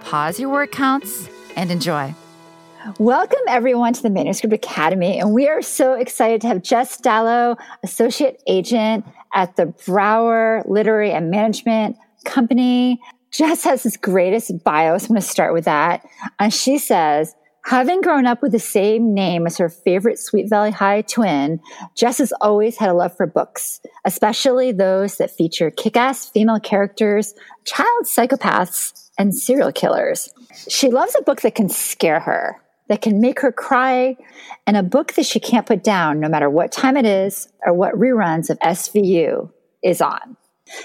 pause your word counts, and enjoy. Welcome, everyone, to the Manuscript Academy. And we are so excited to have Jess Dallow, Associate Agent at the Brower Literary and Management Company. Jess has this greatest bio, so I'm going to start with that. And she says, having grown up with the same name as her favorite Sweet Valley High twin, Jess has always had a love for books, especially those that feature kick-ass female characters, child psychopaths, and serial killers. She loves a book that can scare her, that can make her cry, and a book that she can't put down no matter what time it is or what reruns of SVU is on.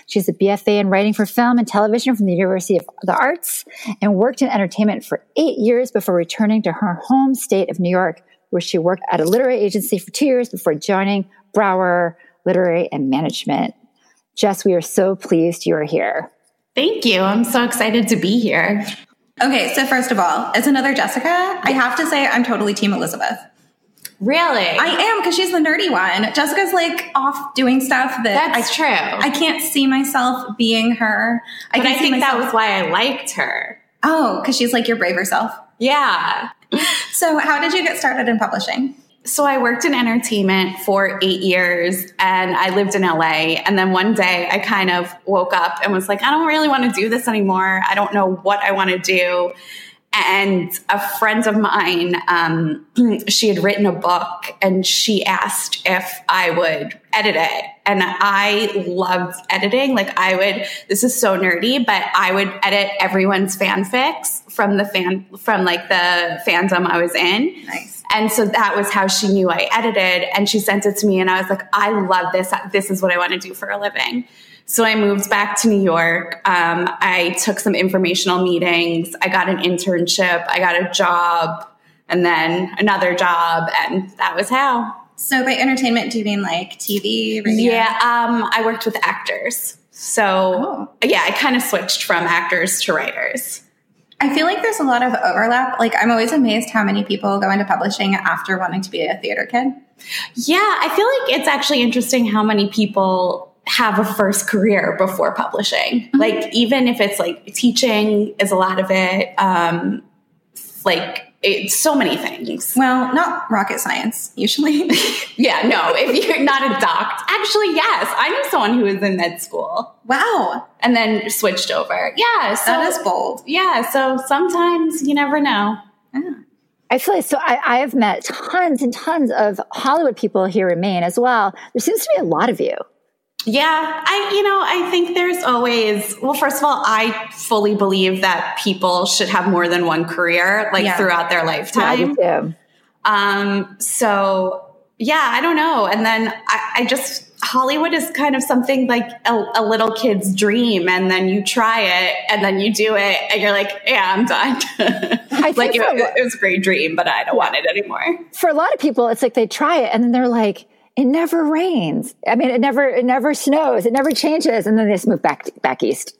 She's a BFA in writing for film and television from the University of the Arts and worked in entertainment for 8 years before returning to her home state of New York, where she worked at a literary agency for 2 years before joining Brower Literary and Management. Jess, we are so pleased you are here. Thank you. I'm so excited to be here. Okay, so first of all, as another Jessica, I have to say I'm totally Team Elizabeth. Really? I am, because she's the nerdy one. Jessica's like off doing stuff that's true. I can't see myself being her. That was why I liked her. Oh, because she's like your braver self. Yeah. So how did you get started in publishing? So I worked in entertainment for 8 years and I lived in LA. And then one day I kind of woke up and was like, I don't really want to do this anymore. I don't know what I want to do. And a friend of mine, she had written a book and she asked if I would edit it. And I loved editing. This is so nerdy, but I would edit everyone's fanfics from the fandom I was in. Nice. And so that was how she knew I edited. And she sent it to me and I was like, I love this. This is what I want to do for a living. So I moved back to New York. I took some informational meetings. I got an internship. I got a job and then another job. And that was how. So by entertainment, do you mean like TV, radio? Yeah, I worked with actors. So yeah, I kind of switched from actors to writers. I feel like there's a lot of overlap. Like, I'm always amazed how many people go into publishing after wanting to be a theater kid. Yeah, I feel like it's actually interesting how many people have a first career before publishing. Mm-hmm. Like, even if it's like teaching is a lot of it. It's so many things. Well, not rocket science, usually. Yeah, no, if you're not a doc. Actually, yes. I knew someone who was in med school. Wow. And then switched over. Yeah. So, that is bold. Yeah. So sometimes you never know. Yeah. I feel like, so I have met tons and tons of Hollywood people here in Maine as well. There seems to be a lot of you. Yeah, I think there's always, well, first of all, I fully believe that people should have more than one career, throughout their lifetime. Yeah, me too. So yeah, I don't know. And then I just, Hollywood is kind of something like a little kid's dream, and then you try it and then you do it and you're like, yeah, I'm done. It was a great dream, but I don't want it anymore. For a lot of people, it's like they try it and then they're like, it never rains. I mean, it never snows. It never changes. And then they just move back east.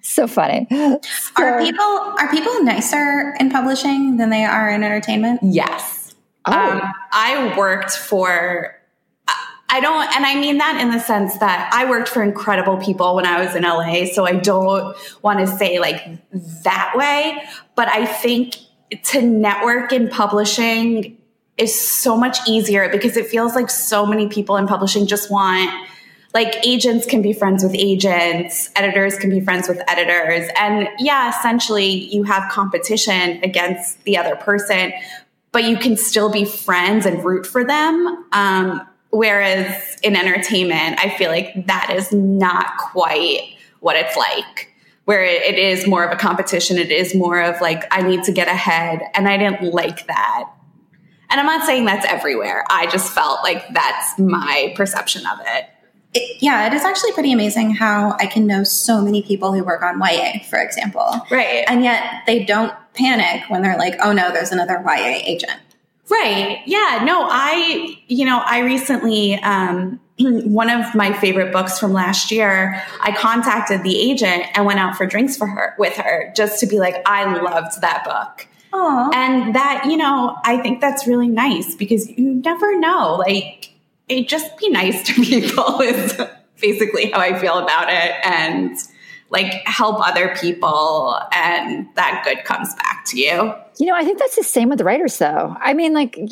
So funny. So, are people nicer in publishing than they are in entertainment? Yes. Oh. I worked for, I don't, and I mean that in the sense that I worked for incredible people when I was in LA. So I don't want to say like that way, but I think to network in publishing is so much easier because it feels like so many people in publishing just want, like, agents can be friends with agents, editors can be friends with editors. And yeah, essentially you have competition against the other person, but you can still be friends and root for them. Whereas in entertainment, I feel like that is not quite what it's like, where it is more of a competition. It is more of like, I need to get ahead. And I didn't like that. And I'm not saying that's everywhere. I just felt like that's my perception of it. It is actually pretty amazing how I can know so many people who work on YA, for example. Right. And yet they don't panic when they're like, oh no, there's another YA agent. Right. Yeah. No, I recently, one of my favorite books from last year, I contacted the agent and went out for drinks with her just to be like, I loved that book. Aww. And that, I think that's really nice because you never know, like, it just be nice to people is basically how I feel about it, and like help other people, and that good comes back to you. I think that's the same with writers though. I mean, like, you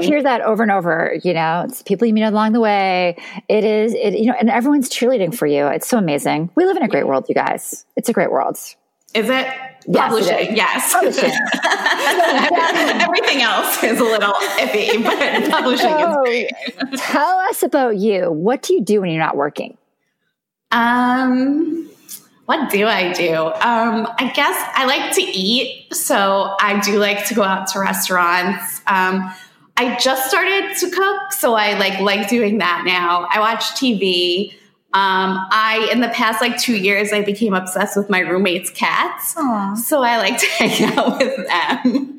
hear that over and over, it's people you meet along the way. It is, and everyone's cheerleading for you. It's so amazing. We live in a great world, you guys. It's a great world. Is it? Yes, publishing, yes. Publishing. Everything else is a little iffy, but publishing is great. Tell us about you. What do you do when you're not working? What do I do? I guess I like to eat, so I do like to go out to restaurants. I just started to cook, so I like doing that now. I watch TV. In the past, 2 years, I became obsessed with my roommate's cats. Aww. So I like to hang out with them.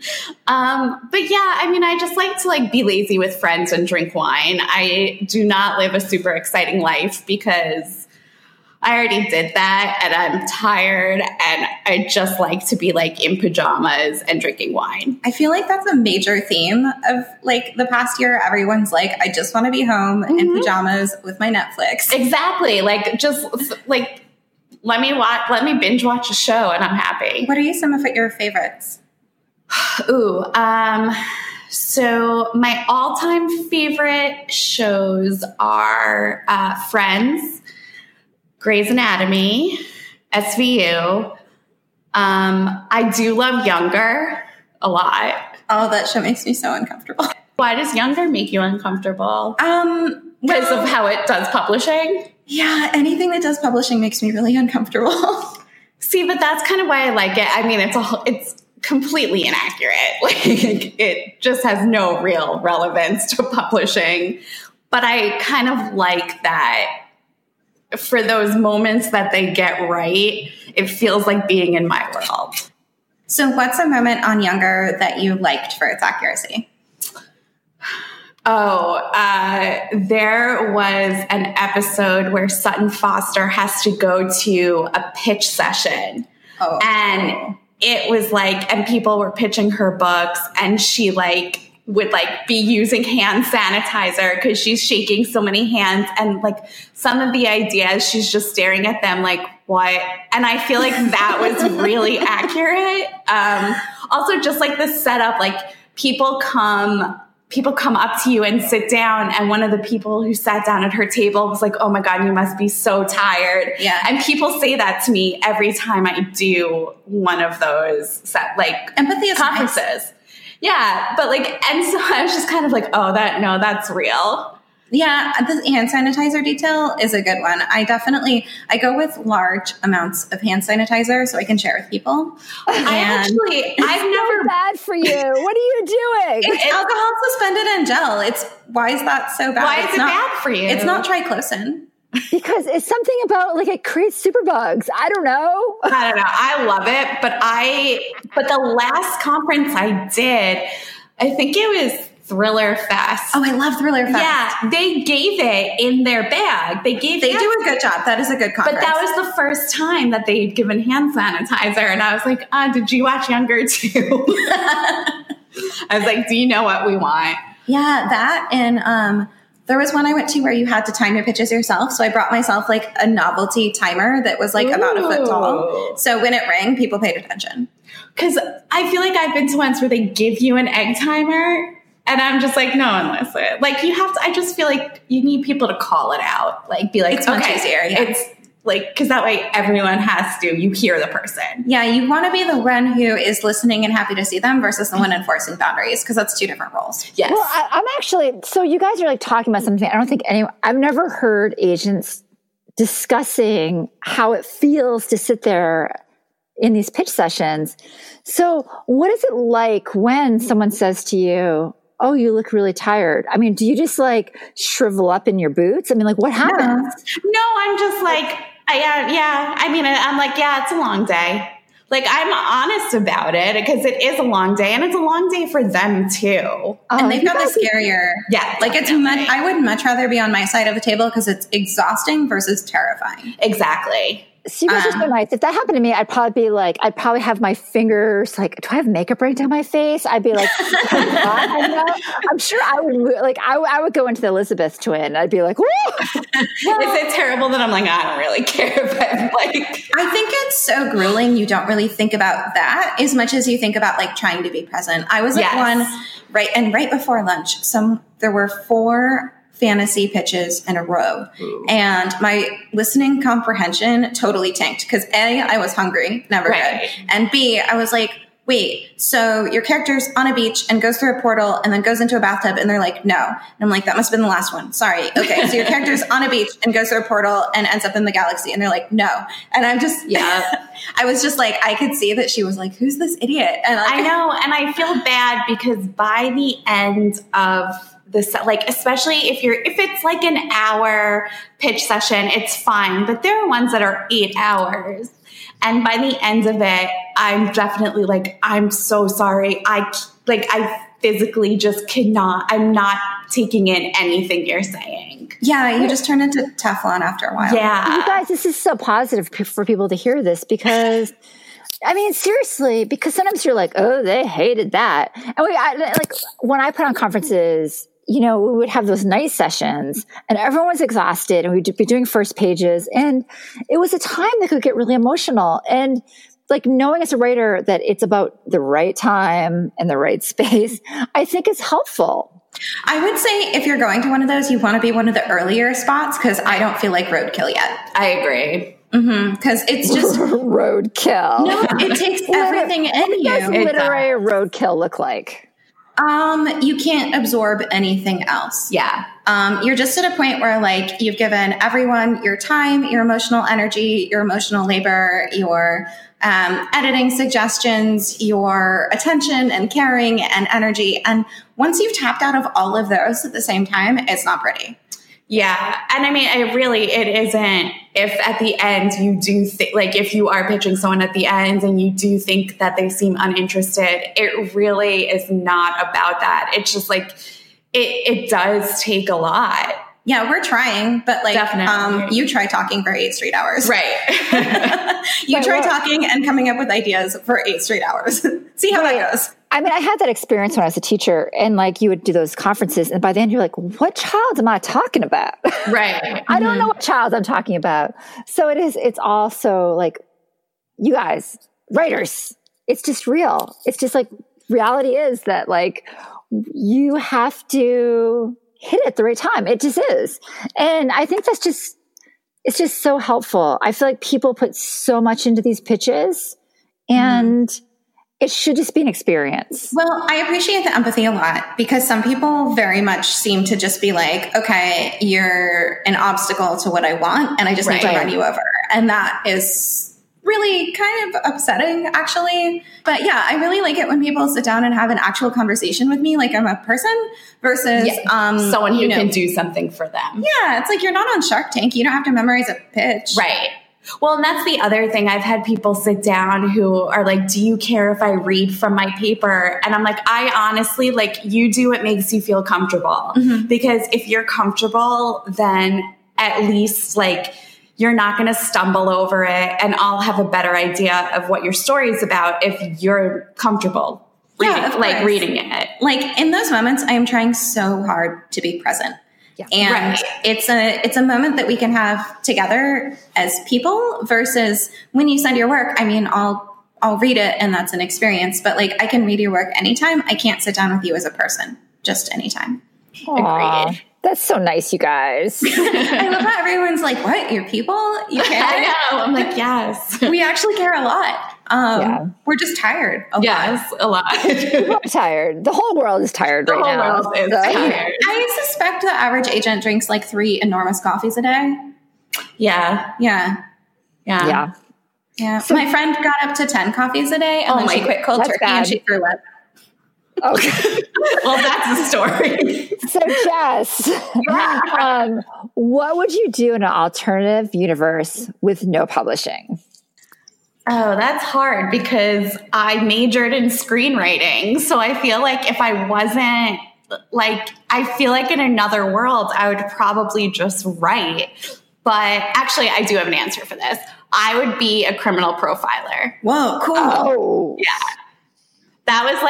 But yeah, I just like to be lazy with friends and drink wine. I do not live a super exciting life because I already did that and I'm tired and I just like to be in pajamas and drinking wine. I feel like that's a major theme of the past year. Everyone's I just want to be home in pajamas with my Netflix. Exactly. Let me binge watch a show and I'm happy. What are some of your favorites? Ooh. So my all-time favorite shows are Friends, Grey's Anatomy, SVU. I do love Younger a lot. Oh, that show makes me so uncomfortable. Why does Younger make you uncomfortable? Because of how it does publishing? Yeah, anything that does publishing makes me really uncomfortable. See, but that's kind of why I like it. It's completely inaccurate. It just has no real relevance to publishing. But I kind of like that. For those moments that they get right, it feels like being in my world. So what's a moment on Younger that you liked for its accuracy? There was an episode where Sutton Foster has to go to a pitch session. Oh. And it was and people were pitching her books and she would be using hand sanitizer because she's shaking so many hands, and some of the ideas she's just staring at them what? And I feel that was really accurate. Also just the setup, people come up to you and sit down, and one of the people who sat down at her table was oh my God, you must be so tired. Yeah. And people say that to me every time I do one of those empathy is conferences. Nice. Yeah, but and so I was just kind of oh, that's real. Yeah, the hand sanitizer detail is a good one. I go with large amounts of hand sanitizer so I can share with people. It's bad for you. What are you doing? It's alcohol suspended in gel. Why is that so bad? Why is it bad for you? It's not triclosan. Because it's something about it creates superbugs. I don't know. I love it, but the last conference I did, I think it was Thriller Fest. Oh, I love Thriller Fest. Yeah, they gave it in their bag. They do a good job. That is a good conference. But that was the first time that they'd given hand sanitizer, and I was did you watch Younger too? I was do you know what we want? Yeah, that and there was one I went to where you had to time your pitches yourself. So I brought myself a novelty timer that was about a foot tall. So when it rang, people paid attention. Because I feel I've been to ones where they give you an egg timer and I'm just no one listens. You have to, I just feel you need people to call it out. It's okay, much easier. Yeah. Because that way everyone has to, you hear the person. Yeah, you want to be the one who is listening and happy to see them versus the one enforcing boundaries, because that's two different roles. Yes. Well, I'm actually, so you guys are talking about something. I don't think I've never heard agents discussing how it feels to sit there in these pitch sessions. So what is it when someone says to you, oh, you look really tired. I mean, do you just like shrivel up in your boots? I mean, like what happens? No, I'm just like, I'm like, it's a long day. Like I'm honest about it because it is a long day and it's a long day for them too. Oh, and they've got the scarier. Yeah. Like it's much, I would much rather be on my side of the table because it's exhausting versus terrifying. Exactly. So you guys are so nice. If that happened to me, I'd probably be like, I'd probably have my fingers like, do I have makeup running down my face? I'd be like, I'm sure I would like, I would go into the Elizabeth twin. I'd be like, woo! Is it terrible that I'm like, I don't really care? But like, I think it's so grueling. You don't really think about that as much as you think about like trying to be present. I was at one right before lunch. There were 4 fantasy pitches in a row. Ooh. And my listening comprehension totally tanked because A, I was hungry, never good. And B, I was like, wait, so your character's on a beach and goes through a portal and then goes into a bathtub and they're like, no. And I'm like, that must have been the last one. Sorry. Okay. So your character's on a beach and goes through a portal and ends up in the galaxy and they're like, no. And I'm just, I was just like, I could see that she was like, who's this idiot? And I know. And I feel bad because by the end of especially if it's like an hour pitch session, it's fine. But there are ones that are 8 hours. And by the end of it, I'm definitely like, I'm so sorry. I physically just cannot, I'm not taking in anything you're saying. Yeah. You just turn into Teflon after a while. Yeah. You guys, this is so positive for people to hear this because I mean, seriously, because sometimes you're like, oh, they hated that. And when I put on conferences, you know, we would have those night sessions and everyone was exhausted and we'd be doing first pages. And it was a time that could get really emotional. And like knowing as a writer that it's about the right time and the right space, I think is helpful. I would say if you're going to one of those, you want to be one of the earlier spots because I don't feel like roadkill yet. I agree. Because it's just roadkill. No, it takes everything in you. What does literary roadkill look like? You can't absorb anything else. Yeah. You're just at a point where like you've given everyone your time, your emotional energy, your emotional labor, your editing suggestions, your attention and caring and energy. And once you've tapped out of all of those at the same time, it's not pretty. Yeah. And I mean, it isn't if at the end you do think, like if you are pitching someone at the end and you do think that they seem uninterested, it really is not about that. It's just like, it does take a lot. Yeah. We're trying, but like, you try talking for 8 straight hours. Right. You try talking and coming up with ideas for 8 straight hours. See how that goes. I mean, I had that experience when I was a teacher and like you would do those conferences and by the end you're like, what child am I talking about? Right. Mm-hmm. I don't know what child I'm talking about. So it's also like you guys, writers, it's just real. It's just like reality is that like you have to hit it at the right time. It just is. And I think that's just, it's just so helpful. I feel like people put so much into these pitches and it should just be an experience. Well, I appreciate the empathy a lot because some people very much seem to just be like, okay, you're an obstacle to what I want and I just need to run you over. And that is really kind of upsetting actually. But yeah, I really like it when people sit down and have an actual conversation with me. Like I'm a person versus someone who can do something for them. Yeah. It's like, you're not on Shark Tank. You don't have to memorize a pitch. Right. Well, and that's the other thing. I've had people sit down who are like, do you care if I read from my paper? And I'm like, I honestly, like, you do what makes you feel comfortable. Mm-hmm. Because if you're comfortable, then at least, like, you're not going to stumble over it. And I'll have a better idea of what your story is about if you're comfortable reading it. Like, in those moments, I am trying so hard to be present. Yeah. And it's a moment that we can have together as people versus when you send your work. I mean, I'll read it and that's an experience, but like I can read your work anytime. I can't sit down with you as a person, just anytime. Aww. Agreed. That's so nice, you guys. I love how everyone's like, what? You're people? You care? I know. I'm like, yes. We actually care a lot. We're just tired. A lot. We're tired. The whole world is tired right now. The whole world is tired. I suspect the average agent drinks like 3 enormous coffees a day. Yeah. So my friend got up to 10 coffees a day and then she quit cold turkey and she threw up. Okay. Well, that's a story. So, Jess, what would you do in an alternative universe with no publishing? Oh, that's hard because I majored in screenwriting. So I feel like if I wasn't, like, I feel like in another world, I would probably just write. But actually, I do have an answer for this. I would be a criminal profiler. Whoa, cool. Oh. Yeah. That was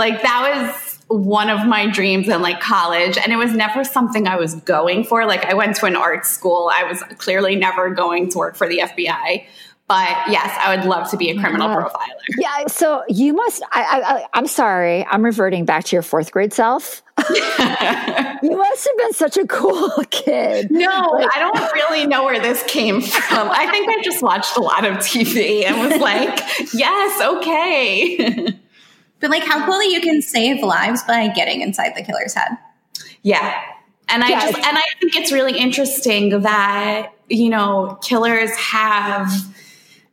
like, that was one of my dreams in like college. And it was never something I was going for. Like I went to an art school. I was clearly never going to work for the FBI. But yes, I would love to be a criminal profiler. Yeah. So you must, I'm sorry. I'm reverting back to your fourth grade self. You must have been such a cool kid. No, like, I don't really know where this came from. I think I just watched a lot of TV and was like, yes, okay. But like how cool that you can save lives by getting inside the killer's head. Yeah. And I think it's really interesting that, you know, killers have,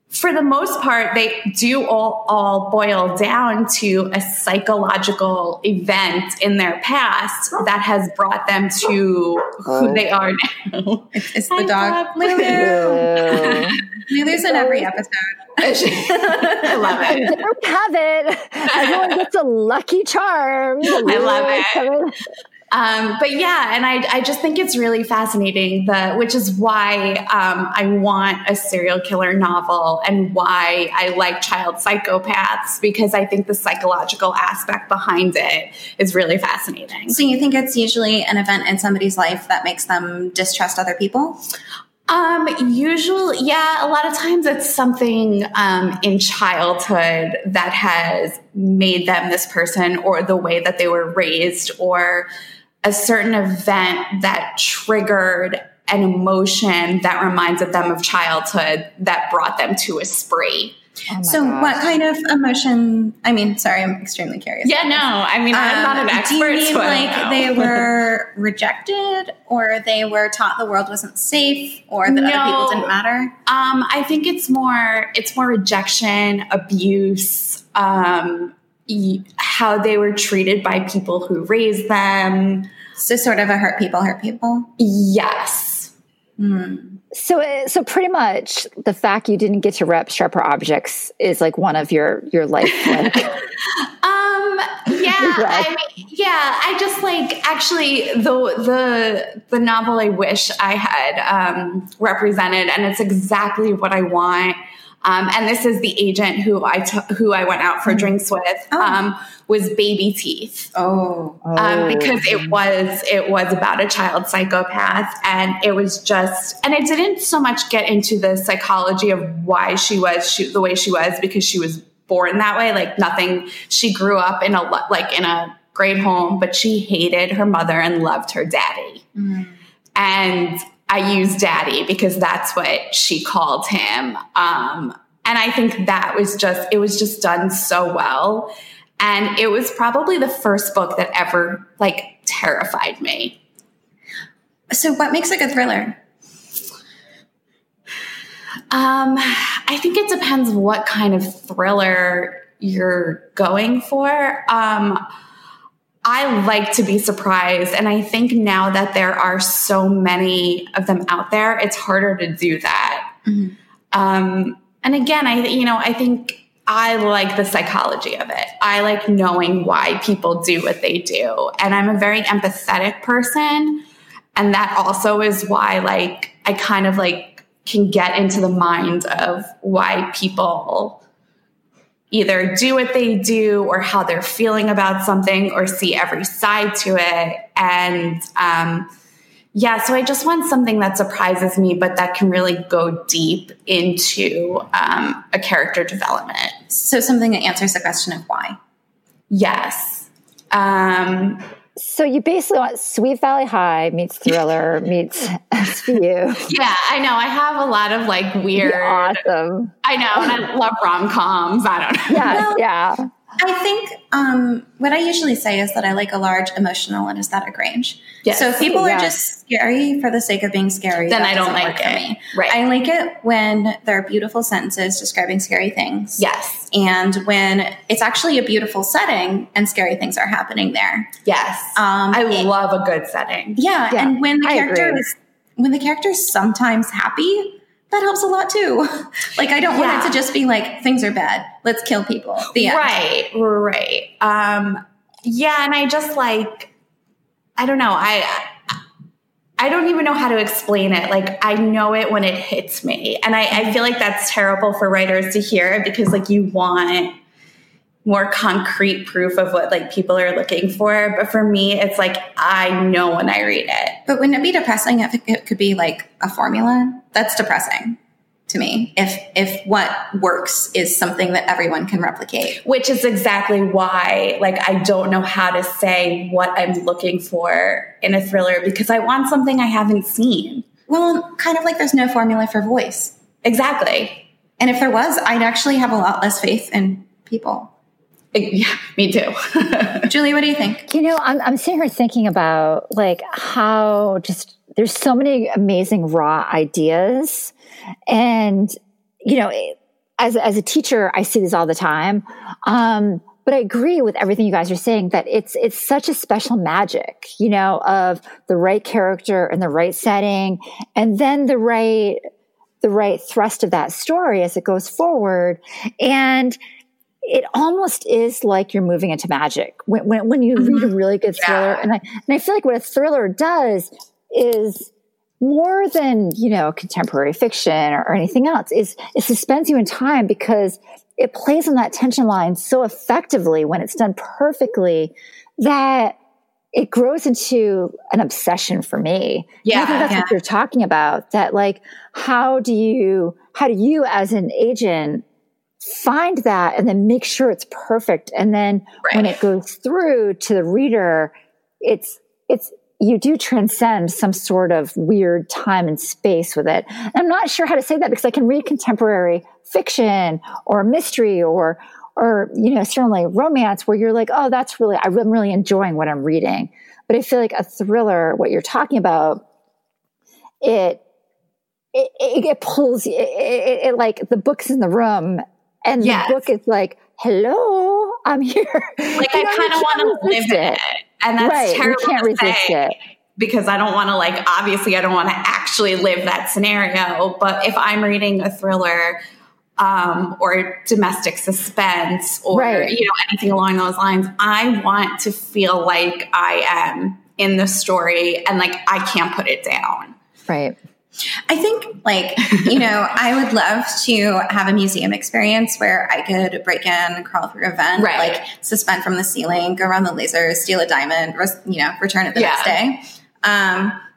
for the most part, they do all boil down to a psychological event in their past that has brought them to who they are now. It's the dog. Lulu. Lulu's in every episode. I love it. There we have it. Everyone gets a lucky charm. I love it. But yeah, and I just think it's really fascinating, which is why I want a serial killer novel and why I like child psychopaths, because I think the psychological aspect behind it is really fascinating. So you think it's usually an event in somebody's life that makes them distrust other people? Usually, yeah, a lot of times it's something, in childhood that has made them this person or the way that they were raised or a certain event that triggered an emotion that reminds them of childhood that brought them to a spree. Oh so gosh. What kind of emotion, I'm extremely curious. Yeah, no, I'm not an expert. Do you mean so like they were rejected or they were taught the world wasn't safe or that other people didn't matter? I think it's more rejection, abuse, how they were treated by people who raised them. So sort of a hurt people? Yes. Hmm. So pretty much the fact you didn't get to rep Sharp Objects is like one of your life. Like, I just like actually the novel I wish I had represented, and it's exactly what I want. And this is the agent who I went out for drinks with, was Baby Teeth. Because it was about a child psychopath, and it was just, and it didn't so much get into the psychology of why she was the way she was, because she was born that way. Like nothing, she grew up in a great home, but she hated her mother and loved her daddy. Mm. And I use daddy because that's what she called him. And I think it was just done so well. And it was probably the first book that ever like terrified me. So what makes a good thriller? I think it depends what kind of thriller you're going for. I like to be surprised, and I think now that there are so many of them out there, it's harder to do that. Mm-hmm. And again, I think I like the psychology of it. I like knowing why people do what they do, and I'm a very empathetic person, and that also is why like I kind of like can get into the mind of why people either do what they do or how they're feeling about something or see every side to it. And so I just want something that surprises me, but that can really go deep into a character development. So something that answers the question of why. Yes. So you basically want Sweet Valley High meets Thriller meets SVU. Yeah, I know. I have a lot of like weird. Awesome. I know, and I love rom-coms. I don't know. Yeah. I think what I usually say is that I like a large emotional and aesthetic range. Yes. So if people are just scary for the sake of being scary, then I don't like it. For me. Right. I like it when there are beautiful sentences describing scary things. Yes. And when it's actually a beautiful setting and scary things are happening there. Yes. I love a good setting. Yeah. Yeah. And when the character is sometimes happy, that helps a lot too. Like, I don't want it to just be like, things are bad, let's kill people. The end. Right. And I just like, I don't know. I don't even know how to explain it. Like, I know it when it hits me. And I feel like that's terrible for writers to hear, because like you want more concrete proof of what like people are looking for. But for me, it's like, I know when I read it. But wouldn't it be depressing if it could be like a formula? That's depressing to me. If what works is something that everyone can replicate. Which is exactly why, like, I don't know how to say what I'm looking for in a thriller, because I want something I haven't seen. Well, kind of like there's no formula for voice. Exactly. And if there was, I'd actually have a lot less faith in people. Yeah, me too. Julie, what do you think? You know, I'm sitting here thinking about like how just there's so many amazing raw ideas. And, you know, as a teacher, I see this all the time. But I agree with everything you guys are saying, that it's such a special magic, you know, of the right character and the right setting, and then the right thrust of that story as it goes forward. And it almost is like you're moving into magic when you read a really good thriller. Yeah. And I feel like what a thriller does is more than, you know, contemporary fiction or anything else, is it suspends you in time, because it plays on that tension line so effectively when it's done perfectly that it grows into an obsession for me. Yeah. And I think that's what you're talking about, that like, how do you as an agent find that and then make sure it's perfect, and then when it goes through to the reader, it's you do transcend some sort of weird time and space with it. And I'm not sure how to say that, because I can read contemporary fiction or mystery or you know, certainly romance, where you're like, oh, that's really, I'm really enjoying what I'm reading. But I feel like a thriller, what you're talking about, it pulls it like the book's in the room. And the book is like, hello, I'm here. Like, I kind of want to live in it. And that's terrible. You can't resist it. Because I don't want to, like, obviously, I don't want to actually live that scenario. But if I'm reading a thriller or domestic suspense or, you know, anything along those lines, I want to feel like I am in the story and, like, I can't put it down. Right. I think, like, you know, I would love to have a museum experience where I could break in, crawl through a vent, like suspend from the ceiling, go around the laser, steal a diamond, you know, return it the next day.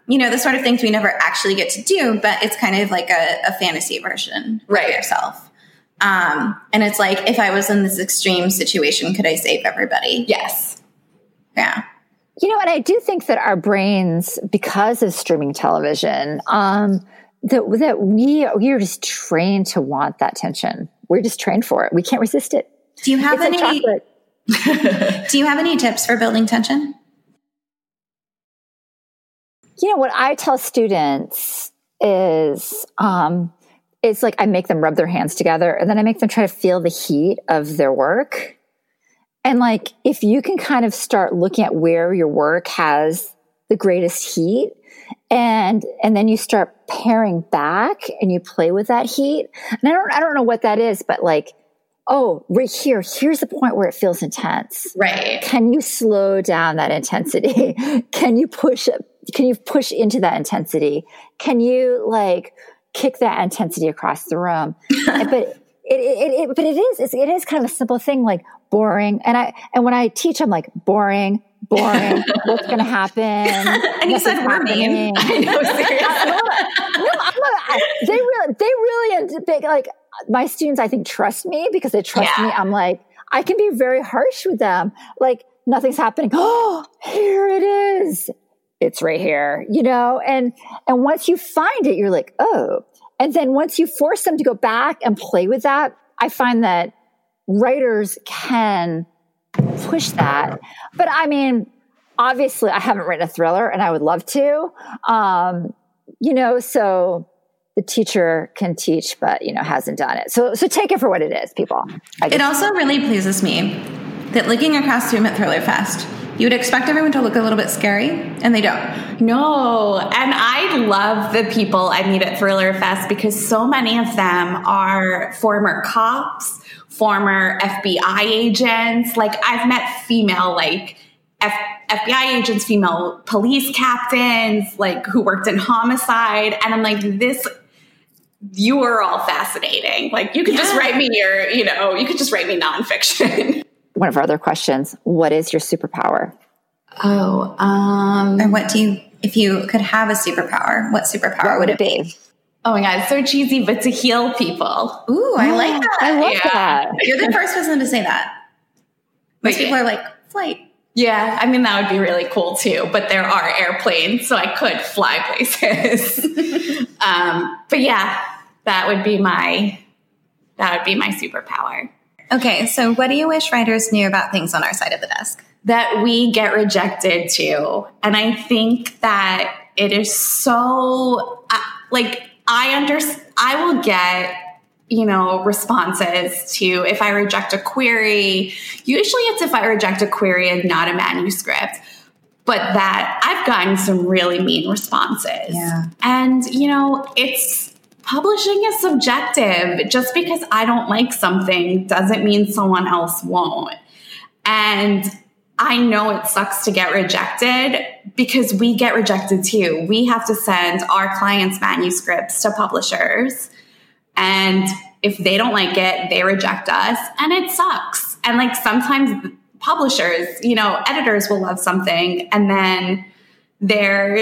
You know, the sort of things we never actually get to do, but it's kind of like a fantasy version of yourself. And it's like, if I was in this extreme situation, could I save everybody? Yes. Yeah. You know, and I do think that our brains, because of streaming television, that we are just trained to want that tension. We're just trained for it. We can't resist it. Do you have any tips for building tension? You know, what I tell students is it's like I make them rub their hands together, and then I make them try to feel the heat of their work. And like, if you can kind of start looking at where your work has the greatest heat, and then you start paring back and you play with that heat. And I don't know what that is, but like, oh, right here's the point where it feels intense. Right. Can you slow down that intensity? Can you push into that intensity? Can you like kick that intensity across the room? But it is kind of a simple thing, like boring. And when I teach, I'm like, boring. What's going to happen? And you said we're mean. I know, seriously. They really like my students. I think trust me, because they trust me. I'm like, I can be very harsh with them. Like, nothing's happening. Oh, here it is. It's right here, you know. And once you find it, you're like, oh. And then once you force them to go back and play with that, I find that writers can push that. But I mean, obviously I haven't written a thriller and I would love to, so the teacher can teach, but, hasn't done it. So take it for what it is, people. It also really pleases me that looking across the room at Thriller Fest, you would expect everyone to look a little bit scary, and they don't. No, and I love the people I meet at Thriller Fest because so many of them are former cops, former FBI agents. Like, I've met female, FBI agents, female police captains, who worked in homicide. And I'm like, you are all fascinating. You could just write me you could just write me nonfiction. One of our other questions, what is your superpower? Oh, and what do you, if you could have a superpower, what superpower would it be? Oh my God, it's so cheesy, but to heal people. Ooh, I like that. I love that. You're the first person to say that. Most people are like, flight. Yeah, I mean, that would be really cool too, but there are airplanes, so I could fly places. But yeah, that would be my superpower. Okay, so what do you wish writers knew about things on our side of the desk? That we get rejected too. And I think that it is so, I will get, responses to if I reject a query. Usually it's if I reject a query and not a manuscript. But that I've gotten some really mean responses. Yeah. And, it's... Publishing is subjective. Just because I don't like something doesn't mean someone else won't. And I know it sucks to get rejected because we get rejected too. We have to send our clients' manuscripts to publishers. And if they don't like it, they reject us. And it sucks. And sometimes publishers, editors will love something and then their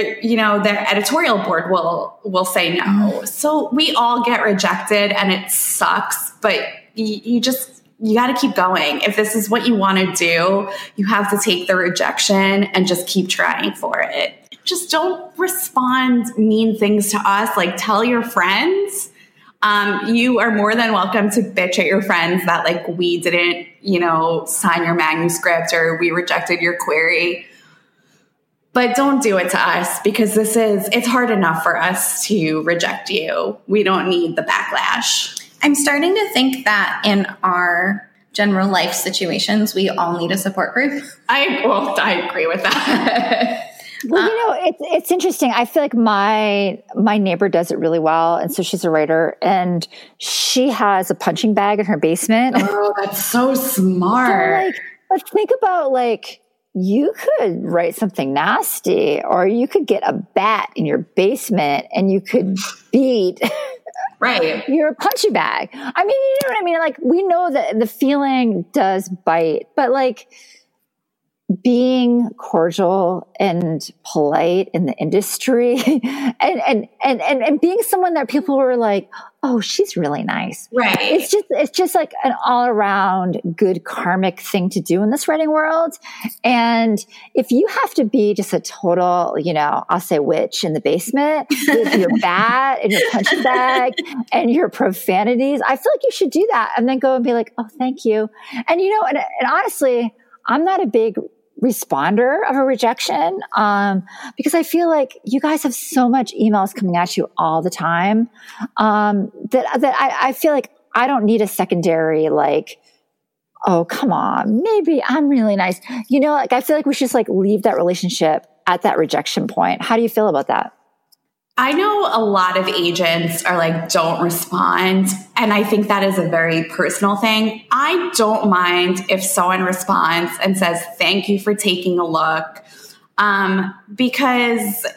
editorial board will say no. So we all get rejected and it sucks, but you got to keep going. If this is what you want to do, you have to take the rejection and just keep trying for it. Just don't respond mean things to us. Tell your friends. You are more than welcome to bitch at your friends that we didn't, sign your manuscript or we rejected your query. But don't do it to us because it's hard enough for us to reject you. We don't need the backlash. I'm starting to think that in our general life situations, we all need a support group. I agree with that. Well, it's interesting. I feel like my neighbor does it really well. And so she's a writer and she has a punching bag in her basement. Oh, that's so smart. So, but think about you could write something nasty or you could get a bat in your basement and you could beat your punching bag. I mean, you know what I mean? We know that the feeling does bite, but being cordial and polite in the industry and being someone that people were oh, she's really nice. Right. It's just an all around good karmic thing to do in this writing world. And if you have to be just a total, I'll say witch in the basement with your bat and your punching bag and your profanities, I feel you should do that and then go and be oh, thank you. And, and honestly, I'm not a big responder of a rejection because I feel you guys have so much emails coming at you all the time that I feel I don't need a secondary oh, come on, maybe I'm really nice. I feel we should just leave that relationship at that rejection point. How do you feel about that? I know a lot of agents are don't respond. And I think that is a very personal thing. I don't mind if someone responds and says, thank you for taking a look. Because, I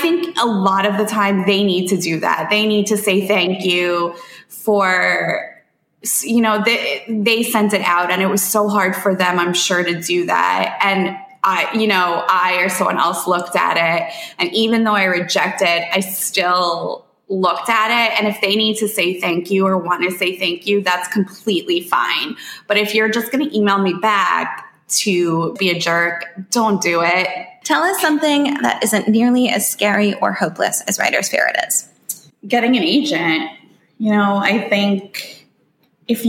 think a lot of the time they need to do that. They need to say thank you for... they sent it out and it was so hard for them, I'm sure, to do that. And I or someone else looked at it. And even though I rejected it, I still looked at it. And if they need to say thank you or want to say thank you, that's completely fine. But if you're just going to email me back to be a jerk, don't do it. Tell us something that isn't nearly as scary or hopeless as writers fear it is. Getting an agent. I think if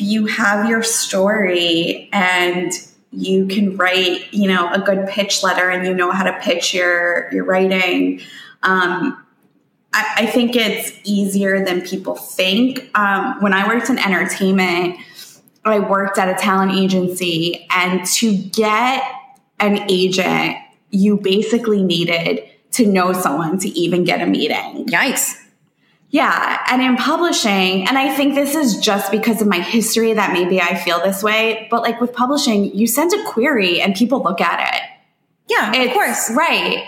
you have your story and you can write, you know, a good pitch letter and you know how to pitch your writing, I think it's easier than people think. When I worked in entertainment, I worked at a talent agency, and to get an agent, you basically needed to know someone to even get a meeting. Yikes. Yeah. And in publishing, and I think this is just because of my history that maybe I feel this way, but like with publishing, you send a query and people look at it. Yeah, of course. Right.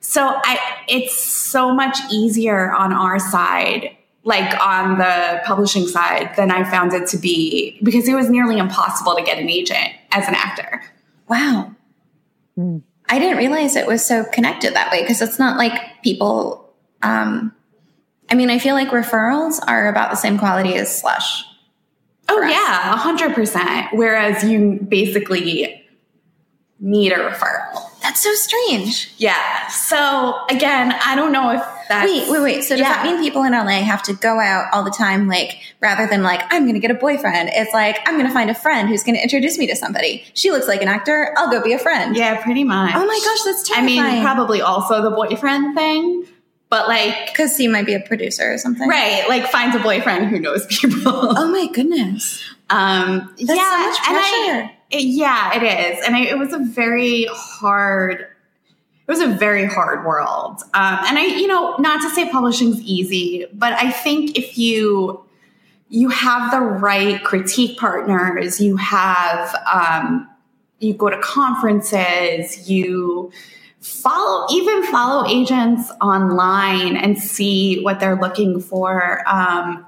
So it's so much easier on our side, like on the publishing side, than I found it to be, because it was nearly impossible to get an agent as an actor. Wow. Mm. I didn't realize it was so connected that way, because it's not like people, I mean, I feel like referrals are about the same quality as slush. Oh, yeah, 100%. Whereas you basically need a referral. That's so strange. Yeah. So again, I don't know if that's... Wait. So does that mean people in LA have to go out all the time, like, rather than like, I'm going to get a boyfriend, it's like, I'm going to find a friend who's going to introduce me to somebody. She looks like an actor. I'll go be a friend. Yeah, pretty much. Oh my gosh, that's terrifying. I mean, probably also the boyfriend thing. But like, because he might be a producer or something. Right. Like finds a boyfriend who knows people. Oh my goodness. That's so much pressure. It is. And it was a very hard world. And not to say publishing's easy, but I think if you have the right critique partners, you have, you go to conferences, you follow agents online and see what they're looking for.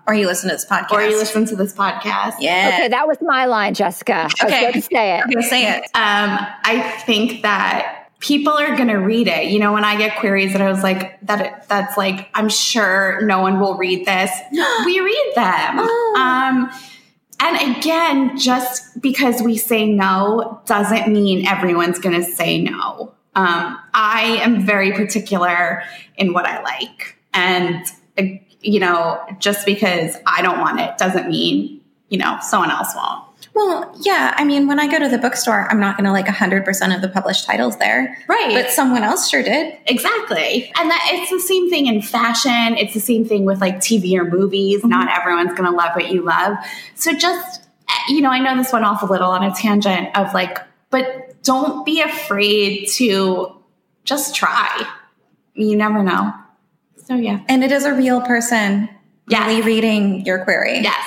Or you listen to this podcast. Yeah. Okay, that was my line, Jessica. Okay. I was going to say it. I think that people are going to read it. You know, when I get queries that I was like, that's like, I'm sure no one will read this. We read them. Oh. And again, just because we say no doesn't mean everyone's going to say no. I am very particular in what I like, and, just because I don't want it doesn't mean, someone else won't. Well, yeah. I mean, when I go to the bookstore, I'm not going to like 100% of the published titles there. Right. But someone else sure did. Exactly. And it's the same thing in fashion. It's the same thing with like TV or movies. Mm-hmm. Not everyone's going to love what you love. So just, I know this went off a little on a tangent of like, but don't be afraid to just try. You never know. So, yeah. And it is a real person really reading your query. Yes.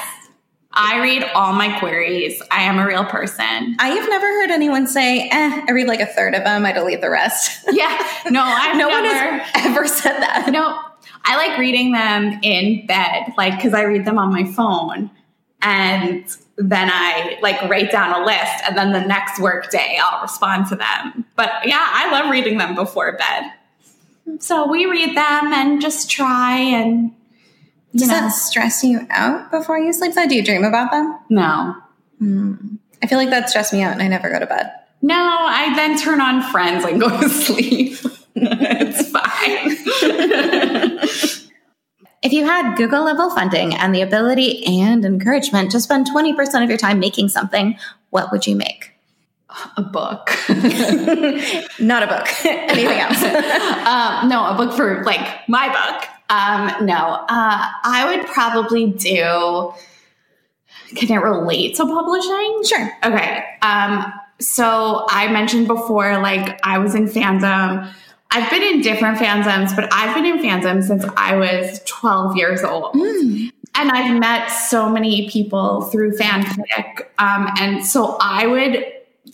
I read all my queries. I am a real person. I have never heard anyone say, I read like a third of them. I delete the rest. Yeah. No, I've no one has ever said that. No. I like reading them in bed, like, because I read them on my phone. And then I like write down a list, and then the next work day I'll respond to them. But yeah, I love reading them before bed. So we read them and just try and, Does that stress you out before you sleep? Do you dream about them? No. I feel like that stressed me out and I never go to bed. No, I then turn on Friends and go to sleep. It's fine. If you had Google level funding and the ability and encouragement to spend 20% of your time making something, what would you make? A book. Not a book. Anything else? No, a book for like my book. I would probably do, can it relate to publishing? Sure. Okay. So I mentioned before, like I was in fandom. I've been in different fandoms, but I've been in fandom since I was 12 years old. Mm. And I've met so many people through fanfic. And so I would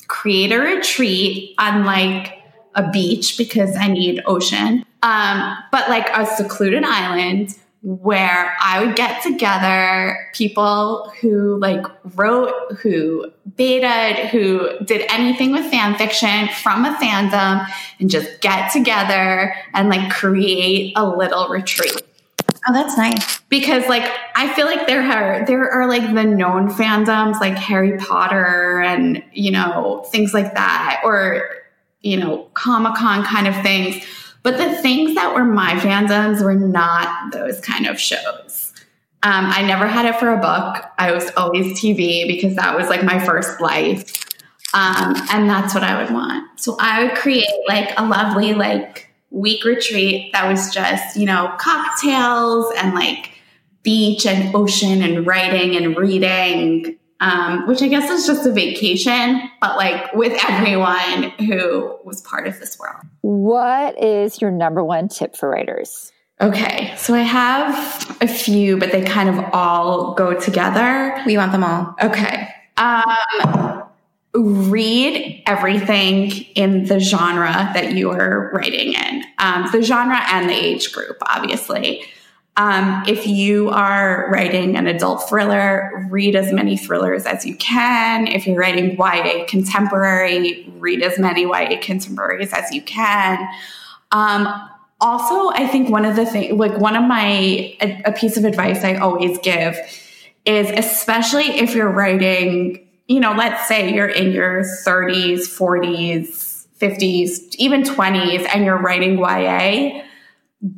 create a retreat on like a beach, because I need ocean, but like a secluded island where I would get together people who like wrote, who betaed, who did anything with fan fiction from a fandom, and just get together and like create a little retreat. Oh, that's nice. Because like, I feel like there are like the known fandoms like Harry Potter and, things like that, or, Comic-Con kind of things. But the things that were my fandoms were not those kind of shows. I never had it for a book. I was always TV because that was like my first life. And that's what I would want. So I would create like a lovely like week retreat that was just, you know, cocktails and like beach and ocean and writing and reading, which I guess is just a vacation, but like with everyone who was part of this world. What is your number one tip for writers? Okay, so I have a few, but they kind of all go together. We want them all. Okay. Read everything in the genre that you are writing in, the genre and the age group, obviously. If you are writing an adult thriller, read as many thrillers as you can. If you're writing YA contemporary, read as many YA contemporaries as you can. Also, I think one of the things, like one of my, a piece of advice I always give is, especially if you're writing, you know, let's say you're in your 30s, 40s, 50s, even 20s, and you're writing YA,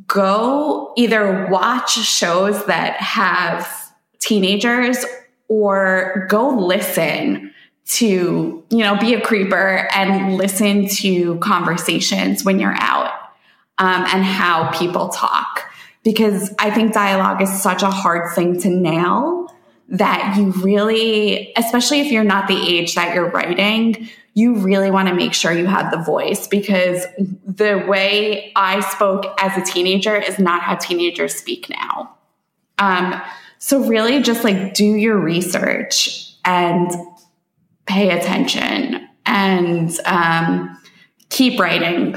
go either watch shows that have teenagers or go listen to, you know, be a creeper and listen to conversations when you're out. And how people talk, because I think dialogue is such a hard thing to nail that you really, especially if you're not the age that you're writing, you really want to make sure you have the voice, because the way I spoke as a teenager is not how teenagers speak now. So really just like do your research and pay attention and keep writing.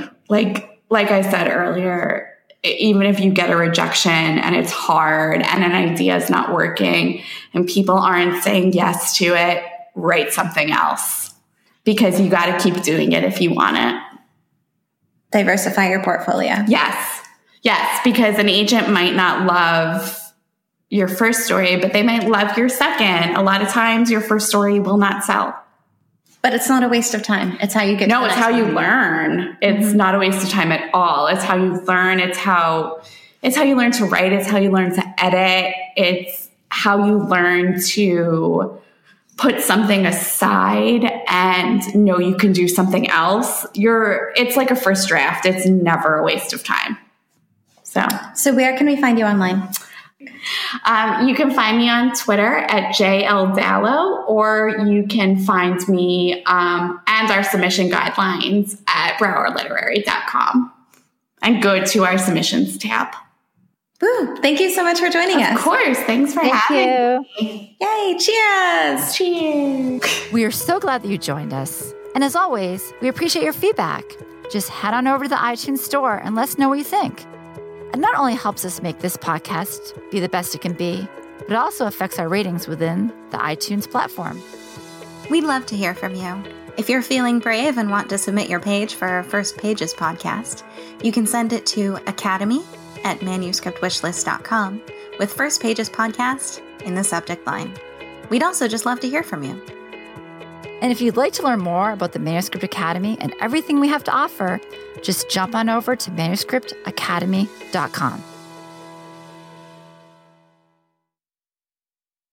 Like I said earlier, even if you get a rejection and it's hard and an idea is not working and people aren't saying yes to it, write something else, because you got to keep doing it if you want it. Diversify your portfolio. Yes. Yes. Because an agent might not love your first story, but they might love your second. A lot of times your first story will not sell. But it's not a waste of time. It's how you get. No, it's how you learn. It's mm-hmm. not a waste of time at all. It's how you learn. It's how you learn to write. It's how you learn to edit. It's how you learn to put something aside and know you can do something else. It's like a first draft. It's never a waste of time. So where can we find you online? You can find me on Twitter at JL Dallow, or you can find me and our submission guidelines at BrowerLiterary.com, and go to our submissions tab. Woo, thank you so much for joining us. Of course. Thanks for having me. Yay. Cheers. Cheers. We are so glad that you joined us. And as always, we appreciate your feedback. Just head on over to the iTunes store and let us know what you think. It not only helps us make this podcast be the best it can be, but it also affects our ratings within the iTunes platform. We'd love to hear from you. If you're feeling brave and want to submit your page for our First Pages podcast, you can send it to academy@manuscriptwishlist.com with First Pages podcast in the subject line. We'd also just love to hear from you. And if you'd like to learn more about the Manuscript Academy and everything we have to offer, just jump on over to manuscriptacademy.com.